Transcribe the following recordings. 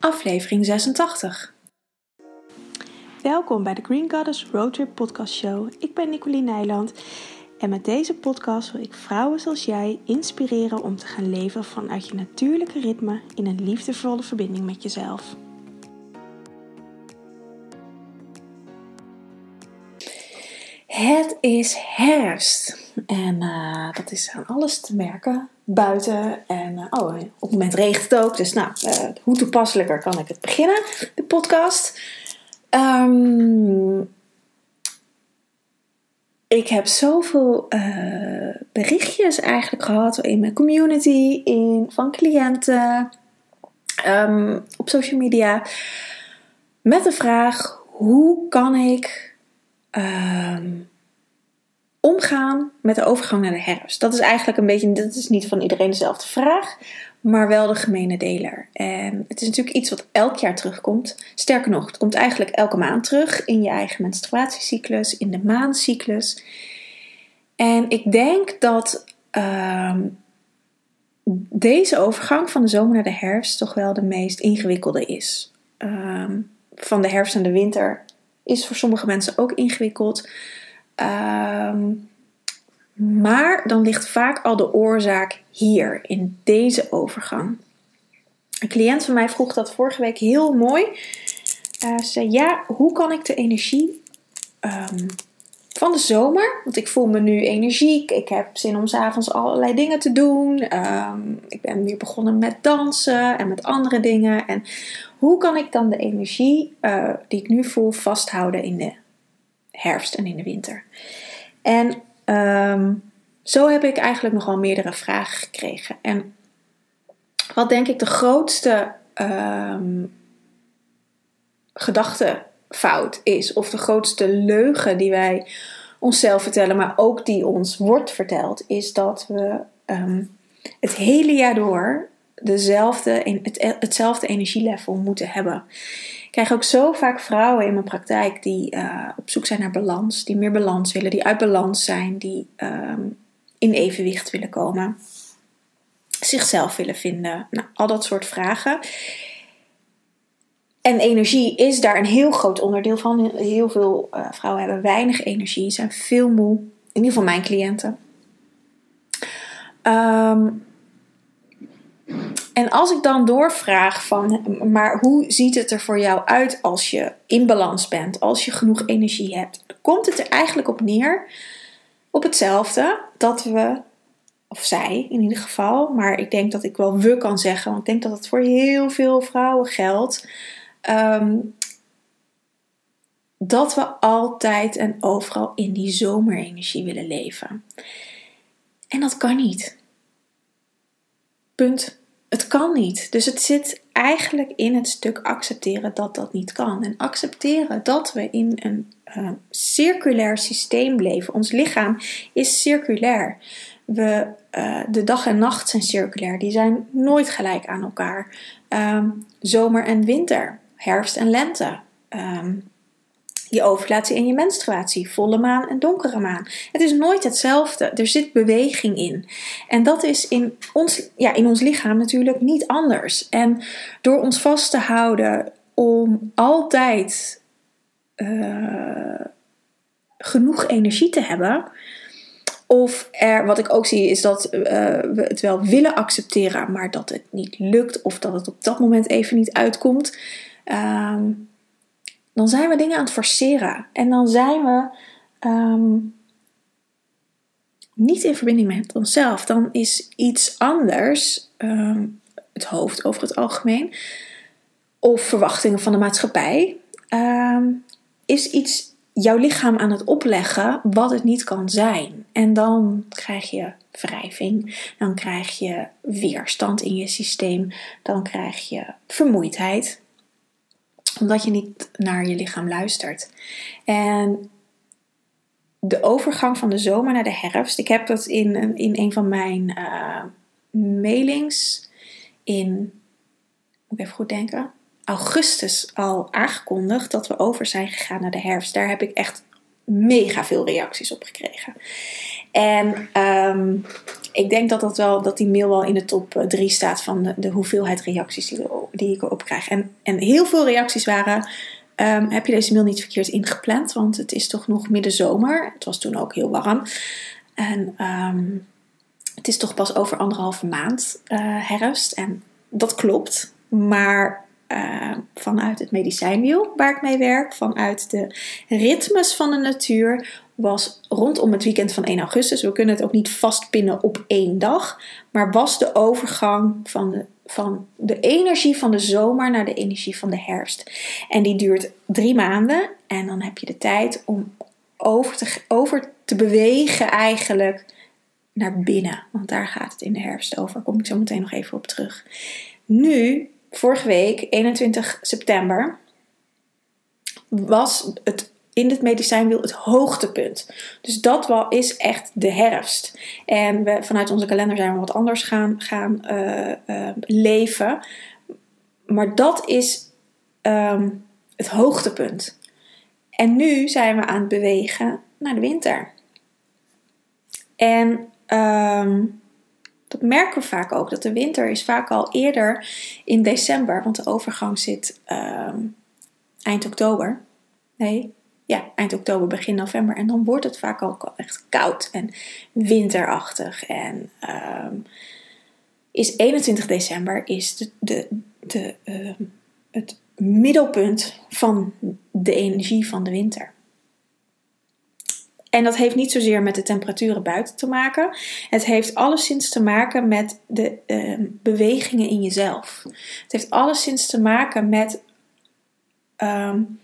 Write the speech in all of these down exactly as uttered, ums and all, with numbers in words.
Aflevering zesentachtig. Welkom bij de Green Goddess Roadtrip podcast show. Ik ben Nicolien Nijland en met deze podcast wil ik vrouwen zoals jij inspireren om te gaan leven vanuit je natuurlijke ritme in een liefdevolle verbinding met jezelf. Het is herfst en uh, dat is aan alles te merken buiten en uh, oh, op het moment regent het ook, dus nou, uh, hoe toepasselijker kan ik het beginnen, de podcast. Um, ik heb zoveel uh, berichtjes eigenlijk gehad in mijn community, in, van cliënten, um, op social media, met de vraag, hoe kan ik... Um, omgaan met de overgang naar de herfst. Dat is eigenlijk een beetje, dat is niet van iedereen dezelfde vraag, maar wel de gemene deler. En het is natuurlijk iets wat elk jaar terugkomt. Sterker nog, het komt eigenlijk elke maand terug in je eigen menstruatiecyclus, in de maandcyclus. En ik denk dat um, deze overgang van de zomer naar de herfst toch wel de meest ingewikkelde is. Um, van de herfst naar de winter is voor sommige mensen ook ingewikkeld. Um, maar dan ligt vaak al de oorzaak hier, in deze overgang. Een cliënt van mij vroeg dat vorige week heel mooi. Uh, ze zei, ja, hoe kan ik de energie um, van de zomer... Want ik voel me nu energiek. Ik heb zin om 's avonds allerlei dingen te doen. Um, ik ben weer begonnen met dansen en met andere dingen. En hoe kan ik dan de energie uh, die ik nu voel vasthouden in de herfst en in de winter? En um, zo heb ik eigenlijk nogal meerdere vragen gekregen. En wat denk ik de grootste um, gedachtefout is, of de grootste leugen die wij onszelf vertellen, maar ook die ons wordt verteld, is dat we um, het hele jaar door dezelfde, het, hetzelfde energielevel moeten hebben. Ik krijg ook zo vaak vrouwen in mijn praktijk die uh, op zoek zijn naar balans, die meer balans willen, die uit balans zijn, die um, in evenwicht willen komen, zichzelf willen vinden, nou, al dat soort vragen. En energie is daar een heel groot onderdeel van. Heel veel uh, vrouwen hebben weinig energie, zijn veel moe, in ieder geval mijn cliënten. Um, En als ik dan doorvraag van, maar hoe ziet het er voor jou uit als je in balans bent, als je genoeg energie hebt, komt het er eigenlijk op neer, op hetzelfde, dat we, of zij in ieder geval, maar ik denk dat ik wel we kan zeggen, want ik denk dat het voor heel veel vrouwen geldt, um, dat we altijd en overal in die zomerenergie willen leven. En dat kan niet. Punt. Het kan niet. Dus het zit eigenlijk in het stuk accepteren dat dat niet kan. En accepteren dat we in een uh, circulair systeem leven. Ons lichaam is circulair. We, uh, de dag en nacht zijn circulair. Die zijn nooit gelijk aan elkaar. Um, zomer en winter. Herfst en lente. Um, je ovulatie en je menstruatie. Volle maan en donkere maan. Het is nooit hetzelfde. Er zit beweging in. En dat is in ons, ja, in ons lichaam natuurlijk niet anders. En door ons vast te houden om altijd uh, genoeg energie te hebben. Of er, wat ik ook zie, is dat uh, we het wel willen accepteren, maar dat het niet lukt. Of dat het op dat moment even niet uitkomt. Um, Dan zijn we dingen aan het forceren. En dan zijn we um, niet in verbinding met onszelf. Dan is iets anders, um, het hoofd over het algemeen, of verwachtingen van de maatschappij, um, is iets jouw lichaam aan het opleggen wat het niet kan zijn. En dan krijg je wrijving, dan krijg je weerstand in je systeem, dan krijg je vermoeidheid, omdat je niet naar je lichaam luistert. En de overgang van de zomer naar de herfst. Ik heb dat in, in een van mijn uh, mailings in, moet ik even goed denken, augustus al aangekondigd dat we over zijn gegaan naar de herfst. Daar heb ik echt mega veel reacties op gekregen. En um, ik denk dat, dat, wel, dat die mail wel in de top drie staat van de, de hoeveelheid reacties die we die ik erop krijg. En, en heel veel reacties waren... Um, heb je deze mail niet verkeerd ingepland? Want het is toch nog midden zomer. Het was toen ook heel warm. En um, het is toch pas over anderhalve maand uh, herfst. En dat klopt. Maar uh, vanuit het medicijnwiel waar ik mee werk, vanuit de ritmes van de natuur, was rondom het weekend van één augustus. We kunnen het ook niet vastpinnen op één dag. Maar was de overgang van de... van de energie van de zomer naar de energie van de herfst. En die duurt drie maanden. En dan heb je de tijd om over te, over te bewegen eigenlijk naar binnen. Want daar gaat het in de herfst over. Daar kom ik zo meteen nog even op terug. Nu, vorige week, eenentwintig september... was het in het medicijnwiel het hoogtepunt. Dus dat wel is echt de herfst. En we, vanuit onze kalender zijn we wat anders gaan, gaan uh, uh, leven. Maar dat is um, het hoogtepunt. En nu zijn we aan het bewegen naar de winter. En um, dat merken we vaak ook. Dat de winter is vaak al eerder in december. Want de overgang zit um, eind oktober. Nee... Ja, eind oktober, begin november. En dan wordt het vaak ook echt koud en winterachtig. En um, is eenentwintig december is de, de, de, uh, het middelpunt van de energie van de winter. En dat heeft niet zozeer met de temperaturen buiten te maken. Het heeft alleszins te maken met de uh, bewegingen in jezelf. Het heeft alleszins te maken met... Um,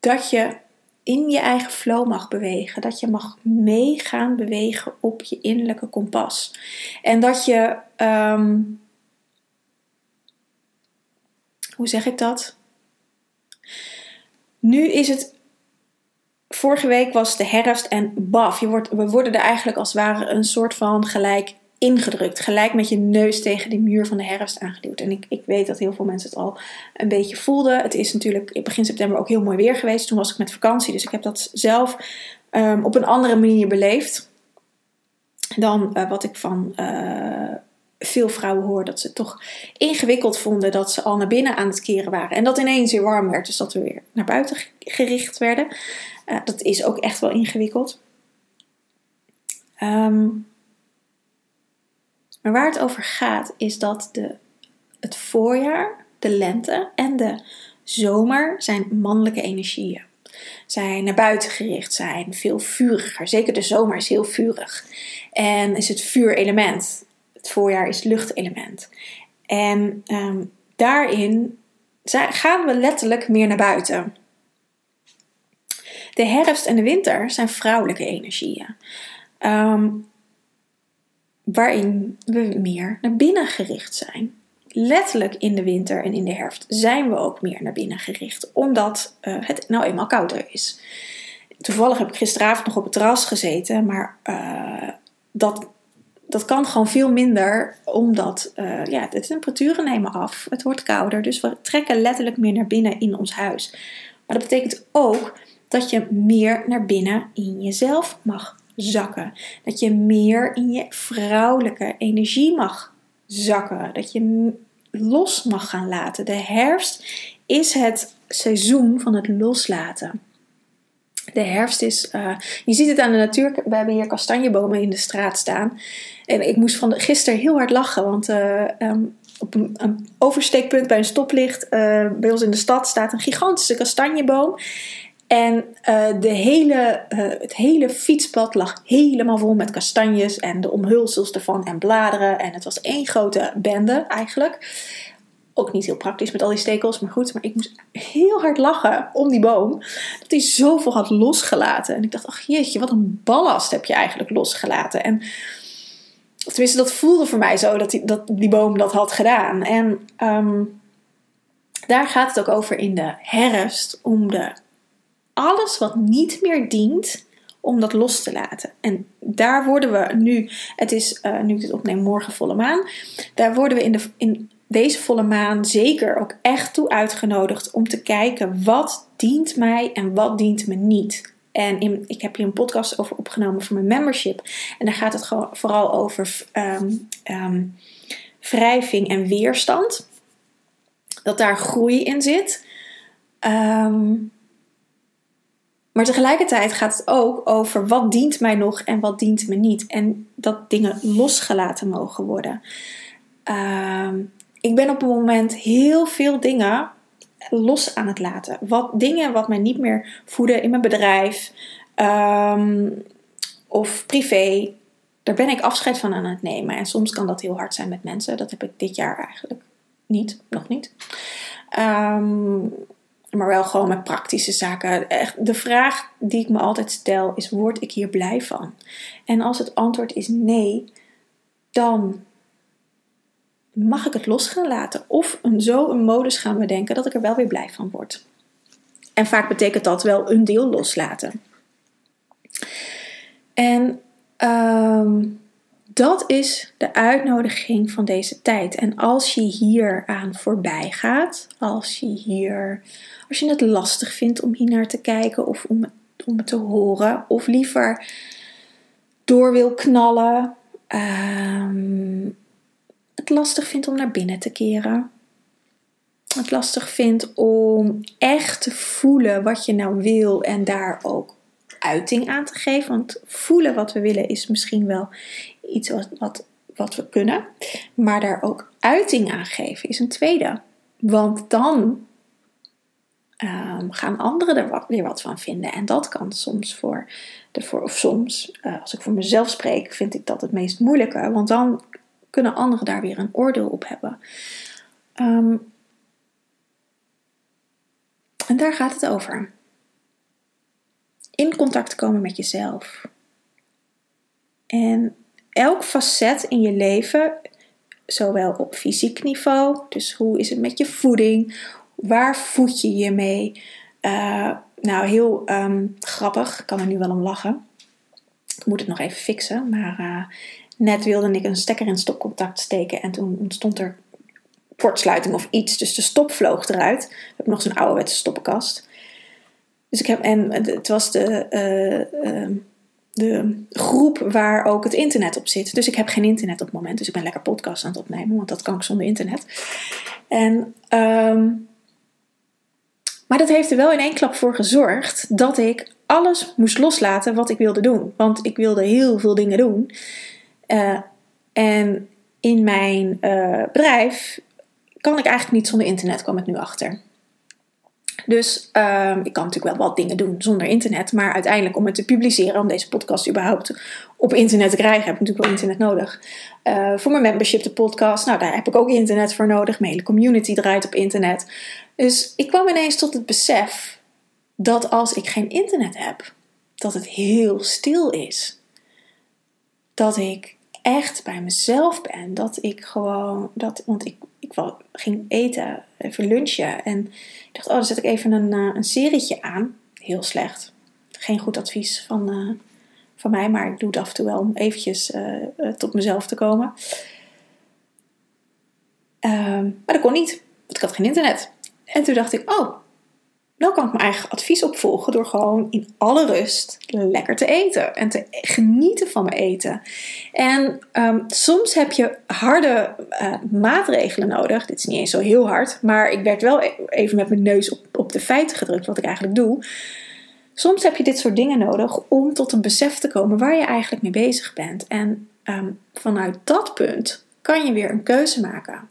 dat je in je eigen flow mag bewegen. Dat je mag meegaan bewegen op je innerlijke kompas. En dat je... Um, hoe zeg ik dat? Nu is het... Vorige week was de herfst en baf. Je wordt, we worden er eigenlijk als het ware een soort van gelijk ingedrukt. Gelijk met je neus tegen die muur van de herfst aangeduwd. En ik, ik weet dat heel veel mensen het al een beetje voelden. Het is natuurlijk begin september ook heel mooi weer geweest. Toen was ik met vakantie. Dus ik heb dat zelf um, op een andere manier beleefd. Dan uh, wat ik van uh, veel vrouwen hoor. Dat ze het toch ingewikkeld vonden. Dat ze al naar binnen aan het keren waren. En dat ineens weer warm werd. Dus dat we weer naar buiten gericht werden. Uh, dat is ook echt wel ingewikkeld. Ehm... Um, Maar waar het over gaat is dat de, het voorjaar, de lente en de zomer zijn mannelijke energieën. Zijn naar buiten gericht, zijn veel vuriger. Zeker de zomer is heel vurig. En is het vuurelement. Het voorjaar is luchtelement. En um, daarin zijn, gaan we letterlijk meer naar buiten. De herfst en de winter zijn vrouwelijke energieën. Um, Waarin we meer naar binnen gericht zijn. Letterlijk in de winter en in de herfst zijn we ook meer naar binnen gericht. Omdat uh, het nou eenmaal kouder is. Toevallig heb ik gisteravond nog op het terras gezeten. Maar uh, dat, dat kan gewoon veel minder. Omdat uh, ja, de temperaturen nemen af. Het wordt kouder. Dus we trekken letterlijk meer naar binnen in ons huis. Maar dat betekent ook dat je meer naar binnen in jezelf mag zakken. Dat je meer in je vrouwelijke energie mag zakken. Dat je los mag gaan laten. De herfst is het seizoen van het loslaten. De herfst is... Uh, je ziet het aan de natuur. We hebben hier kastanjebomen in de straat staan. En ik moest van de, gisteren heel hard lachen. Want uh, um, op een, een oversteekpunt bij een stoplicht uh, bij ons in de stad staat een gigantische kastanjeboom. En uh, de hele, uh, het hele fietspad lag helemaal vol met kastanjes en de omhulsels ervan en bladeren. En het was één grote bende eigenlijk. Ook niet heel praktisch met al die stekels, maar goed. Maar ik moest heel hard lachen om die boom. Dat hij zoveel had losgelaten. En ik dacht, ach jeetje, wat een ballast heb je eigenlijk losgelaten. En tenminste, dat voelde voor mij zo dat die, dat die boom dat had gedaan. En um, daar gaat het ook over in de herfst om de... alles wat niet meer dient om dat los te laten. En daar worden we nu, het is uh, nu ik dit opneem, morgen volle maan. Daar worden we in, de, in deze volle maan zeker ook echt toe uitgenodigd om te kijken wat dient mij en wat dient me niet. En in, ik heb hier een podcast over opgenomen voor mijn membership. En daar gaat het gewoon vooral over um, um, wrijving en weerstand. dat daar groei in zit. Um, maar tegelijkertijd gaat het ook over wat dient mij nog en wat dient me niet. En dat dingen losgelaten mogen worden. Um, ik ben op het moment heel veel dingen los aan het laten. Wat dingen wat mij niet meer voeden in mijn bedrijf um, of privé, daar ben ik afscheid van aan het nemen. En soms kan dat heel hard zijn met mensen. Dat heb ik dit jaar eigenlijk niet, nog niet. Um, maar wel gewoon met praktische zaken. Echt, de vraag die ik me altijd stel is, word ik hier blij van? En als het antwoord is nee, dan mag ik het los gaan laten of een, zo een modus gaan bedenken dat ik er wel weer blij van word. En vaak betekent dat wel een deel loslaten. En um, dat is de uitnodiging van deze tijd. En als je hier aan voorbij gaat, als je hier, als je het lastig vindt om hier naar te kijken of om, om het te horen, of liever door wil knallen, Um, het lastig vindt om naar binnen te keren, het lastig vindt om echt te voelen wat je nou wil en daar ook uiting aan te geven. Want voelen wat we willen is misschien wel iets wat, wat, wat we kunnen, maar daar ook uiting aan geven is een tweede. Want dan um, gaan anderen er wat, weer wat van vinden. En dat kan soms voor, de, voor of soms, uh, als ik voor mezelf spreek, vind ik dat het meest moeilijke. Want dan kunnen anderen daar weer een oordeel op hebben. Um, en daar gaat het over. In contact komen met jezelf. En elk facet in je leven, zowel op fysiek niveau, dus hoe is het met je voeding, waar voed je je mee? Uh, nou, heel um, grappig, ik kan er nu wel om lachen. Ik moet het nog even fixen, maar Uh, Net wilde ik een stekker in stopcontact steken en toen ontstond er kortsluiting of iets. Dus de stop vloog eruit. Ik heb nog zo'n ouderwetse stoppenkast. Dus ik heb, en het was de, uh, uh, de groep waar ook het internet op zit. Dus ik heb geen internet op het moment. Dus ik ben lekker podcast aan het opnemen, want dat kan ik zonder internet. En, um, maar dat heeft er wel in één klap voor gezorgd dat ik alles moest loslaten wat ik wilde doen. Want ik wilde heel veel dingen doen. Uh, en in mijn uh, bedrijf kan ik eigenlijk niet zonder internet, kwam ik nu achter. Dus uh, ik kan natuurlijk wel wat dingen doen zonder internet. Maar uiteindelijk om het te publiceren, om deze podcast überhaupt op internet te krijgen, heb ik natuurlijk wel internet nodig. Uh, voor mijn membership, de podcast, nou daar heb ik ook internet voor nodig. Mijn hele community draait op internet. Dus ik kwam ineens tot het besef dat als ik geen internet heb, dat het heel stil is. Dat ik echt bij mezelf ben. Dat ik gewoon. Dat, want ik, ik ging eten. Even lunchen. En ik dacht. Oh, dan zet ik even een, uh, een serietje aan. Heel slecht. Geen goed advies van, uh, van mij. Maar ik doe het af en toe wel. Om eventjes uh, uh, tot mezelf te komen. Um, maar dat kon niet. Want ik had geen internet. En toen dacht ik. Oh. Dan kan ik mijn eigen advies opvolgen door gewoon in alle rust lekker te eten. En te genieten van mijn eten. En um, soms heb je harde uh, maatregelen nodig. Dit is niet eens zo heel hard. Maar ik werd wel even met mijn neus op, op de feiten gedrukt wat ik eigenlijk doe. Soms heb je dit soort dingen nodig om tot een besef te komen waar je eigenlijk mee bezig bent. En um, vanuit dat punt kan je weer een keuze maken.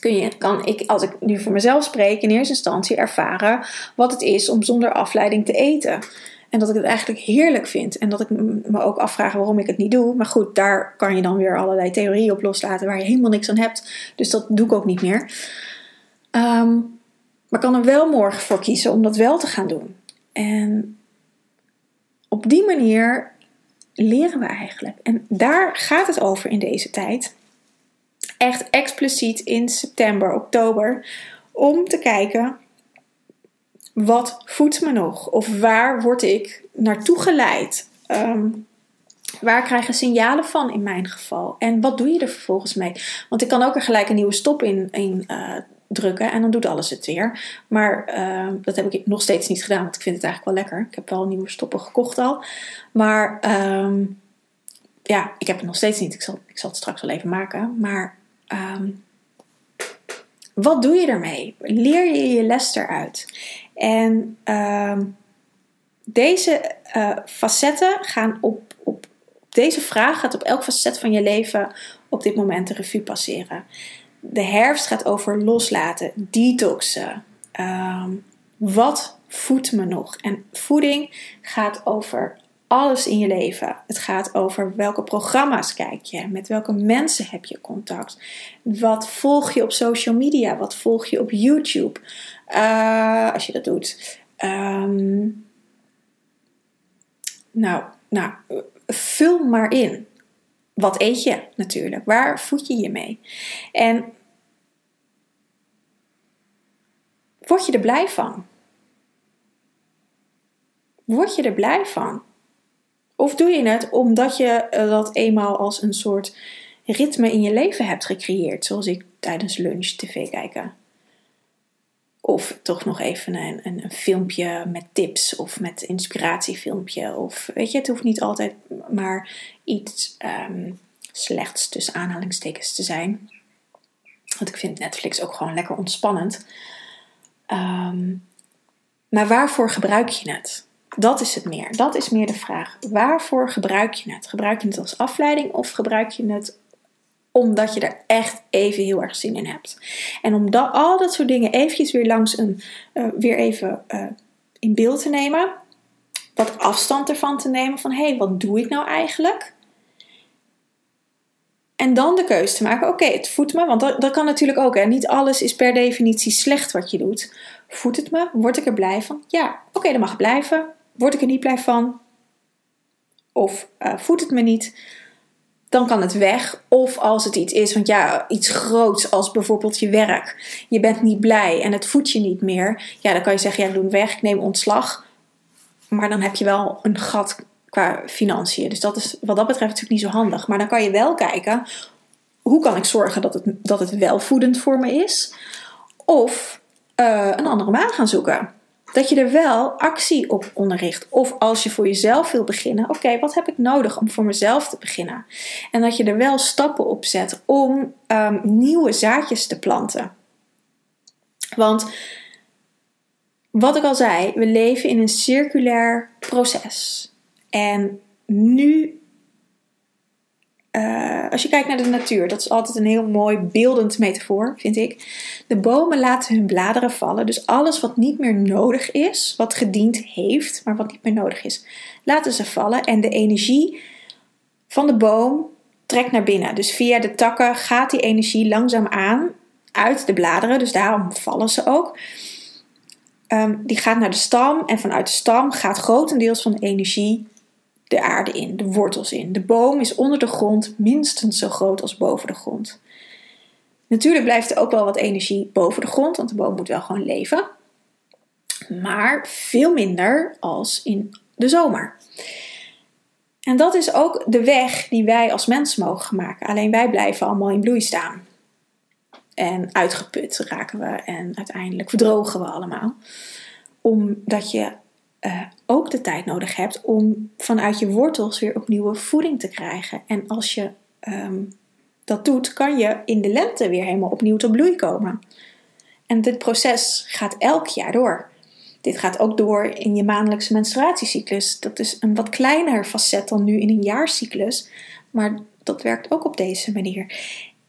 Kun je, kan ik, als ik nu voor mezelf spreek, in eerste instantie ervaren wat het is om zonder afleiding te eten. En dat ik het eigenlijk heerlijk vind. En dat ik me ook afvraag waarom ik het niet doe. Maar goed, daar kan je dan weer allerlei theorieën op loslaten waar je helemaal niks aan hebt. Dus dat doe ik ook niet meer. Um, maar kan er wel morgen voor kiezen om dat wel te gaan doen. En op die manier leren we eigenlijk. En daar gaat het over in deze tijd. Echt expliciet in september, oktober. Om te kijken, wat voedt me nog? Of waar word ik naartoe geleid? Um, waar krijgen signalen van in mijn geval? En wat doe je er vervolgens mee? Want ik kan ook er gelijk een nieuwe stop in, in uh, drukken. En dan doet alles het weer. Maar uh, dat heb ik nog steeds niet gedaan. Want ik vind het eigenlijk wel lekker. Ik heb wel nieuwe stoppen gekocht al. Maar um, ja, ik heb het nog steeds niet. Ik zal, ik zal het straks wel even maken. Maar Um, wat doe je ermee? Leer je je les eruit? En uh, deze uh, facetten gaan op, op... Deze vraag gaat op elk facet van je leven op dit moment de revue passeren. De herfst gaat over loslaten, detoxen. Uh, wat voedt me nog? En voeding gaat over alles in je leven. Het gaat over welke programma's kijk je. Met welke mensen heb je contact. Wat volg je op social media. Wat volg je op YouTube. Uh, als je dat doet. Um, nou, nou, vul maar in. Wat eet je natuurlijk. Waar voed je je mee. En word je er blij van? Word je er blij van? Of doe je het omdat je dat eenmaal als een soort ritme in je leven hebt gecreëerd? Zoals ik tijdens lunch tv kijken. Of toch nog even een, een, een filmpje met tips of met inspiratiefilmpje. Of weet je, het hoeft niet altijd maar iets um, slechts tussen aanhalingstekens te zijn. Want ik vind Netflix ook gewoon lekker ontspannend. Um, maar waarvoor gebruik je het? Dat is het meer. Dat is meer de vraag. Waarvoor gebruik je het? Gebruik je het als afleiding of gebruik je het omdat je er echt even heel erg zin in hebt? En om dat, al dat soort dingen eventjes weer langs een, uh, weer even uh, in beeld te nemen. Wat afstand ervan te nemen. Van hé, hey, wat doe ik nou eigenlijk? En dan de keuze te maken. Oké, okay, het voedt me. Want dat, dat kan natuurlijk ook. Hè? Niet alles is per definitie slecht wat je doet. Voedt het me? Word ik er blij van? Ja, oké, okay, dan mag het blijven. Word ik er niet blij van? Of uh, voedt het me niet? Dan kan het weg. Of als het iets is, want ja, iets groots als bijvoorbeeld je werk. Je bent niet blij en het voedt je niet meer. Ja, dan kan je zeggen, ja, doe het weg, ik neem ontslag. Maar dan heb je wel een gat qua financiën. Dus dat is wat dat betreft natuurlijk niet zo handig. Maar dan kan je wel kijken, hoe kan ik zorgen dat het, dat het wel voedend voor me is? Of uh, een andere baan gaan zoeken. Dat je er wel actie op onderricht. Of als je voor jezelf wil beginnen. Oké, okay, wat heb ik nodig om voor mezelf te beginnen? En dat je er wel stappen op zet om um, nieuwe zaadjes te planten. Want wat ik al zei. We leven in een circulair proces. En nu. Uh, als je kijkt naar de natuur. Dat is altijd een heel mooi beeldend metafoor, vind ik. De bomen laten hun bladeren vallen. Dus alles wat niet meer nodig is. Wat gediend heeft. Maar wat niet meer nodig is. Laten ze vallen. En de energie van de boom trekt naar binnen. Dus via de takken gaat die energie langzaam aan. Uit de bladeren. Dus daarom vallen ze ook. Um, die gaat naar de stam. En vanuit de stam gaat grotendeels van de energie de aarde in, de wortels in. De boom is onder de grond minstens zo groot als boven de grond. Natuurlijk blijft er ook wel wat energie boven de grond, want de boom moet wel gewoon leven. Maar veel minder als in de zomer. En dat is ook de weg die wij als mens mogen maken. Alleen wij blijven allemaal in bloei staan. En uitgeput raken we en uiteindelijk verdrogen we allemaal. Omdat je Uh, ook de tijd nodig hebt om vanuit je wortels weer opnieuw voeding te krijgen. En als je um, dat doet, kan je in de lente weer helemaal opnieuw tot bloei komen. En dit proces gaat elk jaar door. Dit gaat ook door in je maandelijkse menstruatiecyclus. Dat is een wat kleiner facet dan nu in een jaarcyclus. Maar dat werkt ook op deze manier.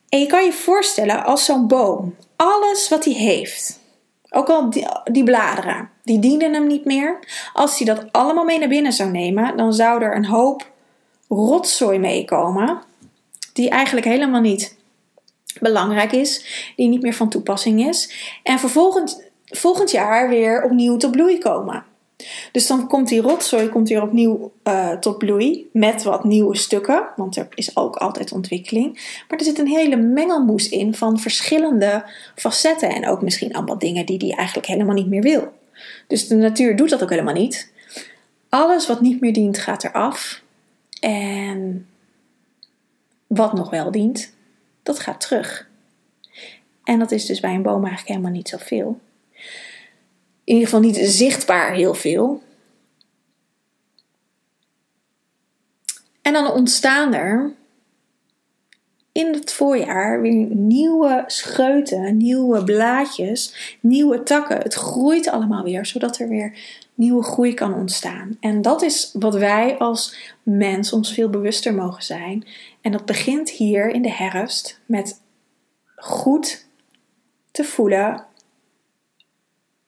En je kan je voorstellen als zo'n boom, alles wat hij heeft, ook al die, die bladeren, die dienden hem niet meer. Als hij dat allemaal mee naar binnen zou nemen, dan zou er een hoop rotzooi meekomen. Die eigenlijk helemaal niet belangrijk is. Die niet meer van toepassing is. En vervolgens volgend jaar weer opnieuw tot bloei komen. Dus dan komt die rotzooi komt weer opnieuw uh, tot bloei. Met wat nieuwe stukken. Want er is ook altijd ontwikkeling. Maar er zit een hele mengelmoes in van verschillende facetten. En ook misschien allemaal dingen die hij eigenlijk helemaal niet meer wil. Dus de natuur doet dat ook helemaal niet. Alles wat niet meer dient gaat eraf. En wat nog wel dient, dat gaat terug. En dat is dus bij een boom eigenlijk helemaal niet zoveel. In ieder geval niet zichtbaar heel veel. En dan ontstaan er in het voorjaar weer nieuwe scheuten, nieuwe blaadjes, nieuwe takken. Het groeit allemaal weer, zodat er weer nieuwe groei kan ontstaan. En dat is wat wij als mens ons veel bewuster mogen zijn. En dat begint hier in de herfst met goed te voelen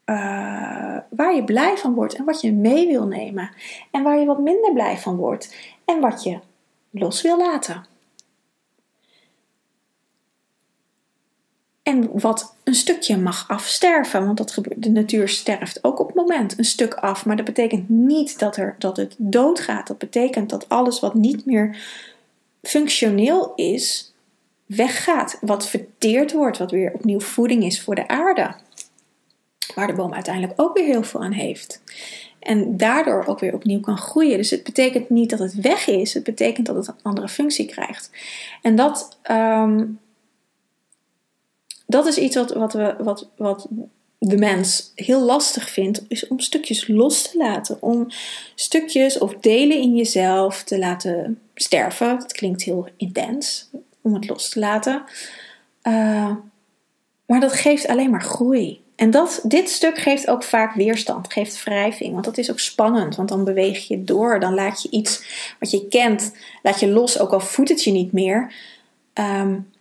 uh, waar je blij van wordt en wat je mee wil nemen. En waar je wat minder blij van wordt en wat je los wil laten. En wat een stukje mag afsterven, want dat gebeurt, de natuur sterft ook op het moment een stuk af. Maar dat betekent niet dat, er, dat het doodgaat. Dat betekent dat alles wat niet meer functioneel is, weggaat. Wat verteerd wordt, wat weer opnieuw voeding is voor de aarde. Waar de boom uiteindelijk ook weer heel veel aan heeft. En daardoor ook weer opnieuw kan groeien. Dus het betekent niet dat het weg is, het betekent dat het een andere functie krijgt. En dat... Um, Dat is iets wat, wat, we, wat, wat de mens heel lastig vindt, is om stukjes los te laten. Om stukjes of delen in jezelf te laten sterven. Dat klinkt heel intens, om het los te laten. Uh, maar dat geeft alleen maar groei. En dat, dit stuk geeft ook vaak weerstand, geeft wrijving. Want dat is ook spannend, want dan beweeg je door. Dan laat je iets wat je kent, laat je los, ook al voedt het je niet meer. Um,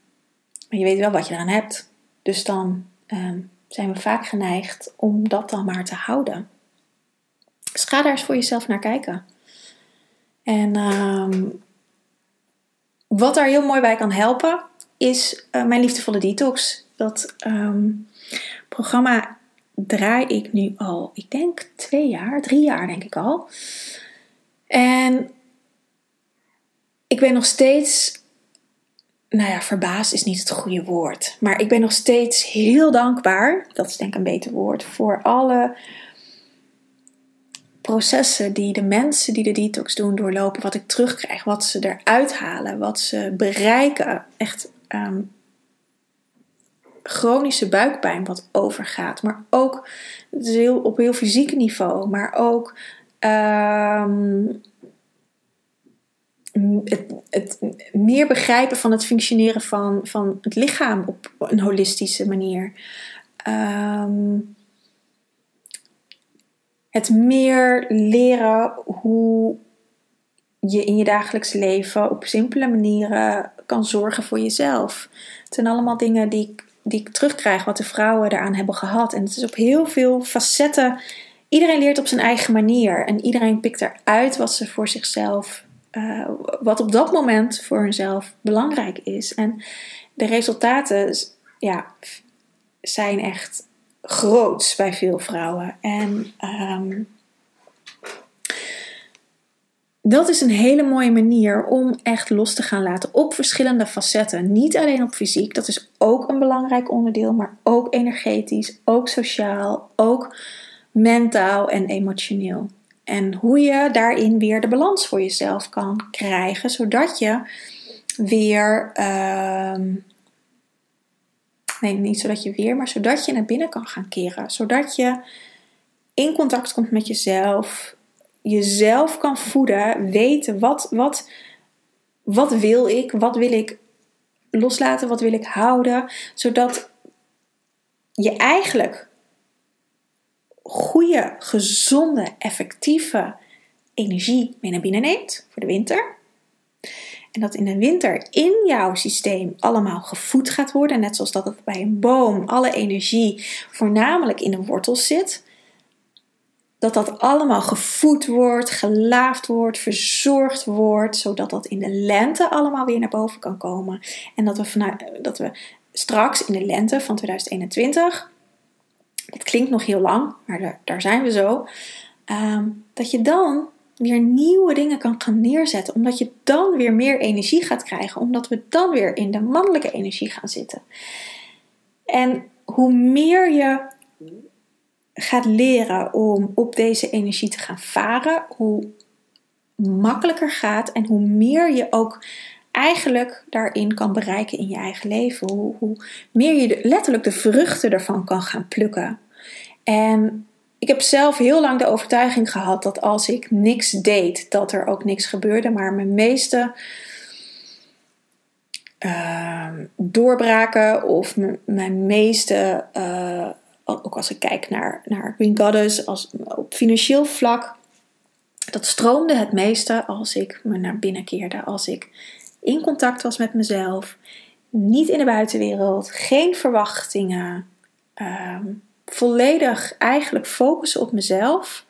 maar je weet wel wat je eraan hebt. Dus dan um, zijn we vaak geneigd om dat dan maar te houden. Dus ga daar eens voor jezelf naar kijken. En um, wat daar heel mooi bij kan helpen is uh, Mijn Liefdevolle Detox. Dat um, programma draai ik nu al, ik denk twee jaar, drie jaar denk ik al. En ik ben nog steeds... Nou ja, verbaasd is niet het goede woord. Maar ik ben nog steeds heel dankbaar, dat is denk ik een beter woord, voor alle processen die de mensen die de detox doen doorlopen, wat ik terugkrijg, wat ze eruit halen, wat ze bereiken. Echt um, chronische buikpijn wat overgaat, maar ook heel, op heel fysiek niveau, maar ook... Um, Het, het meer begrijpen van het functioneren van, van het lichaam op een holistische manier. Um, het meer leren hoe je in je dagelijks leven op simpele manieren kan zorgen voor jezelf. Het zijn allemaal dingen die ik, die ik terugkrijg, wat de vrouwen daaraan hebben gehad. En het is op heel veel facetten. Iedereen leert op zijn eigen manier. En iedereen pikt eruit wat ze voor zichzelf... Uh, wat op dat moment voor hunzelf belangrijk is. En de resultaten ja, zijn echt groot bij veel vrouwen. En um, dat is een hele mooie manier om echt los te gaan laten op verschillende facetten. Niet alleen op fysiek, dat is ook een belangrijk onderdeel, maar ook energetisch, ook sociaal, ook mentaal en emotioneel. En hoe je daarin weer de balans voor jezelf kan krijgen. Zodat je weer... Uh, nee, niet zodat je weer, maar zodat je naar binnen kan gaan keren. Zodat je in contact komt met jezelf. Jezelf kan voeden. Weten wat, wat, wat wil ik? Wat wil ik loslaten? Wat wil ik houden? Zodat je eigenlijk... goede, gezonde, effectieve energie mee naar binnen neemt voor de winter. En dat in de winter in jouw systeem allemaal gevoed gaat worden. Net zoals dat het bij een boom alle energie voornamelijk in de wortels zit. Dat dat allemaal gevoed wordt, gelaafd wordt, verzorgd wordt. Zodat dat in de lente allemaal weer naar boven kan komen. En dat we, vanuit, dat we straks in de lente van tweeduizend eenentwintig... Dat klinkt nog heel lang, maar de, daar zijn we zo. Um, dat je dan weer nieuwe dingen kan gaan neerzetten. Omdat je dan weer meer energie gaat krijgen. Omdat we dan weer in de mannelijke energie gaan zitten. En hoe meer je gaat leren om op deze energie te gaan varen. Hoe makkelijker gaat. En hoe meer je ook eigenlijk daarin kan bereiken in je eigen leven. Hoe, hoe meer je de, letterlijk de vruchten ervan kan gaan plukken. En ik heb zelf heel lang de overtuiging gehad dat als ik niks deed, dat er ook niks gebeurde. Maar mijn meeste uh, doorbraken of m- mijn meeste, uh, ook als ik kijk naar, naar Green Goddess, als, op financieel vlak, dat stroomde het meeste als ik me naar binnen keerde, als ik in contact was met mezelf, niet in de buitenwereld, geen verwachtingen, uh, volledig eigenlijk focussen op mezelf.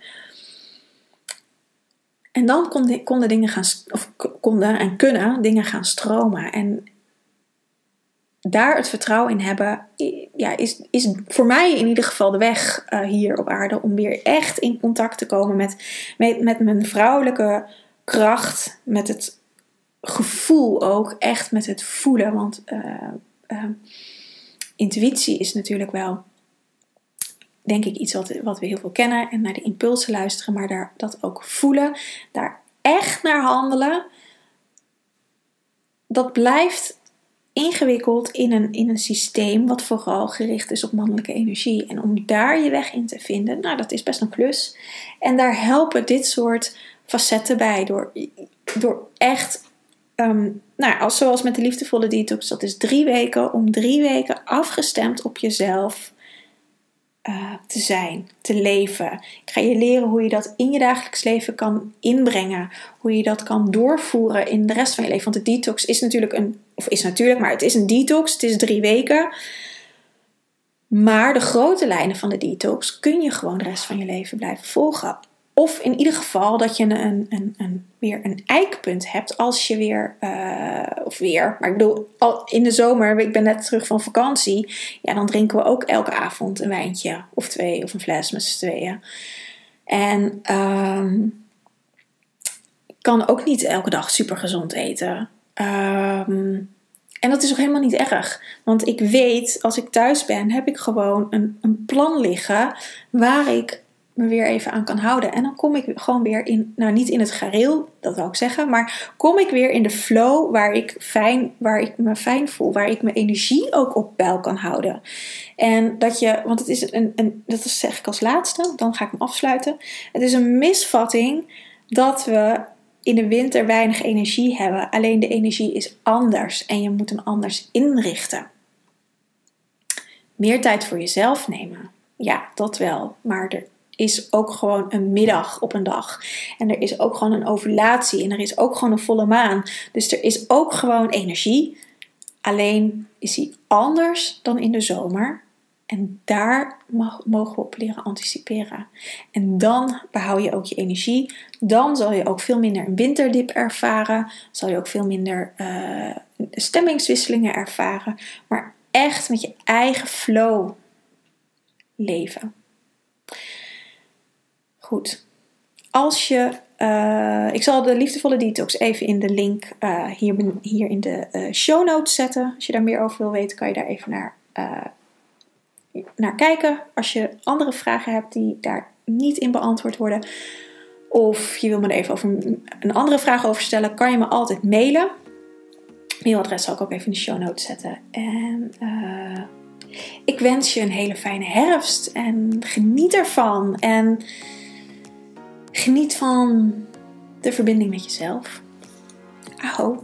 En dan konden, konden dingen gaan, of konden en kunnen dingen gaan stromen. En daar het vertrouwen in hebben, ja, is, is voor mij in ieder geval de weg uh, hier op aarde om weer echt in contact te komen met, met, met mijn vrouwelijke kracht, met het gevoel ook, echt met het voelen. Want uh, uh, intuïtie is natuurlijk wel, denk ik, iets wat, wat we heel veel kennen. En naar de impulsen luisteren, maar daar, dat ook voelen. Daar echt naar handelen. Dat blijft ingewikkeld in een, in een systeem wat vooral gericht is op mannelijke energie. En om daar je weg in te vinden, nou, dat is best een klus. En daar helpen dit soort facetten bij. Door, door echt, um, nou, als, zoals met de liefdevolle detox, dat is drie weken. Om drie weken afgestemd op jezelf Uh, te zijn, te leven. Ik ga je leren hoe je dat in je dagelijks leven kan inbrengen. Hoe je dat kan doorvoeren in de rest van je leven. Want de detox is natuurlijk een... Of is natuurlijk, maar het is een detox. Het is drie weken. Maar de grote lijnen van de detox kun je gewoon de rest van je leven blijven volgen. Of in ieder geval dat je een, een, een, weer een eikpunt hebt als je weer... Uh, of weer, maar ik bedoel, al in de zomer, ik ben net terug van vakantie. Ja, dan drinken we ook elke avond een wijntje of twee of een fles met z'n tweeën. En um, kan ook niet elke dag super gezond eten. Um, en dat is ook helemaal niet erg. Want ik weet, als ik thuis ben, heb ik gewoon een, een plan liggen waar ik me weer even aan kan houden. En dan kom ik gewoon weer in, nou niet in het gareel, dat wil ik zeggen, maar kom ik weer in de flow waar ik, fijn, waar ik me fijn voel, waar ik mijn energie ook op peil kan houden. En dat je, want het is een, een dat zeg ik als laatste, dan ga ik hem afsluiten. Het is een misvatting dat we in de winter weinig energie hebben, alleen de energie is anders en je moet hem anders inrichten. Meer tijd voor jezelf nemen, ja, dat wel, maar er is ook gewoon een middag op een dag. En er is ook gewoon een ovulatie. En er is ook gewoon een volle maan. Dus er is ook gewoon energie. Alleen is die anders dan in de zomer. En daar mag, mogen we op leren anticiperen. En dan behoud je ook je energie. Dan zal je ook veel minder een winterdip ervaren. Zal je ook veel minder uh, stemmingswisselingen ervaren. Maar echt met je eigen flow leven. Goed, als je, uh, ik zal de liefdevolle detox even in de link uh, hier, hier in de uh, show notes zetten. Als je daar meer over wil weten, kan je daar even naar, uh, naar kijken. Als je andere vragen hebt die daar niet in beantwoord worden, of je wil me er even over een andere vraag over stellen, kan je me altijd mailen. Mailadres zal ik ook even in de show notes zetten. En uh, ik wens je een hele fijne herfst en geniet ervan. En geniet van de verbinding met jezelf. Aho.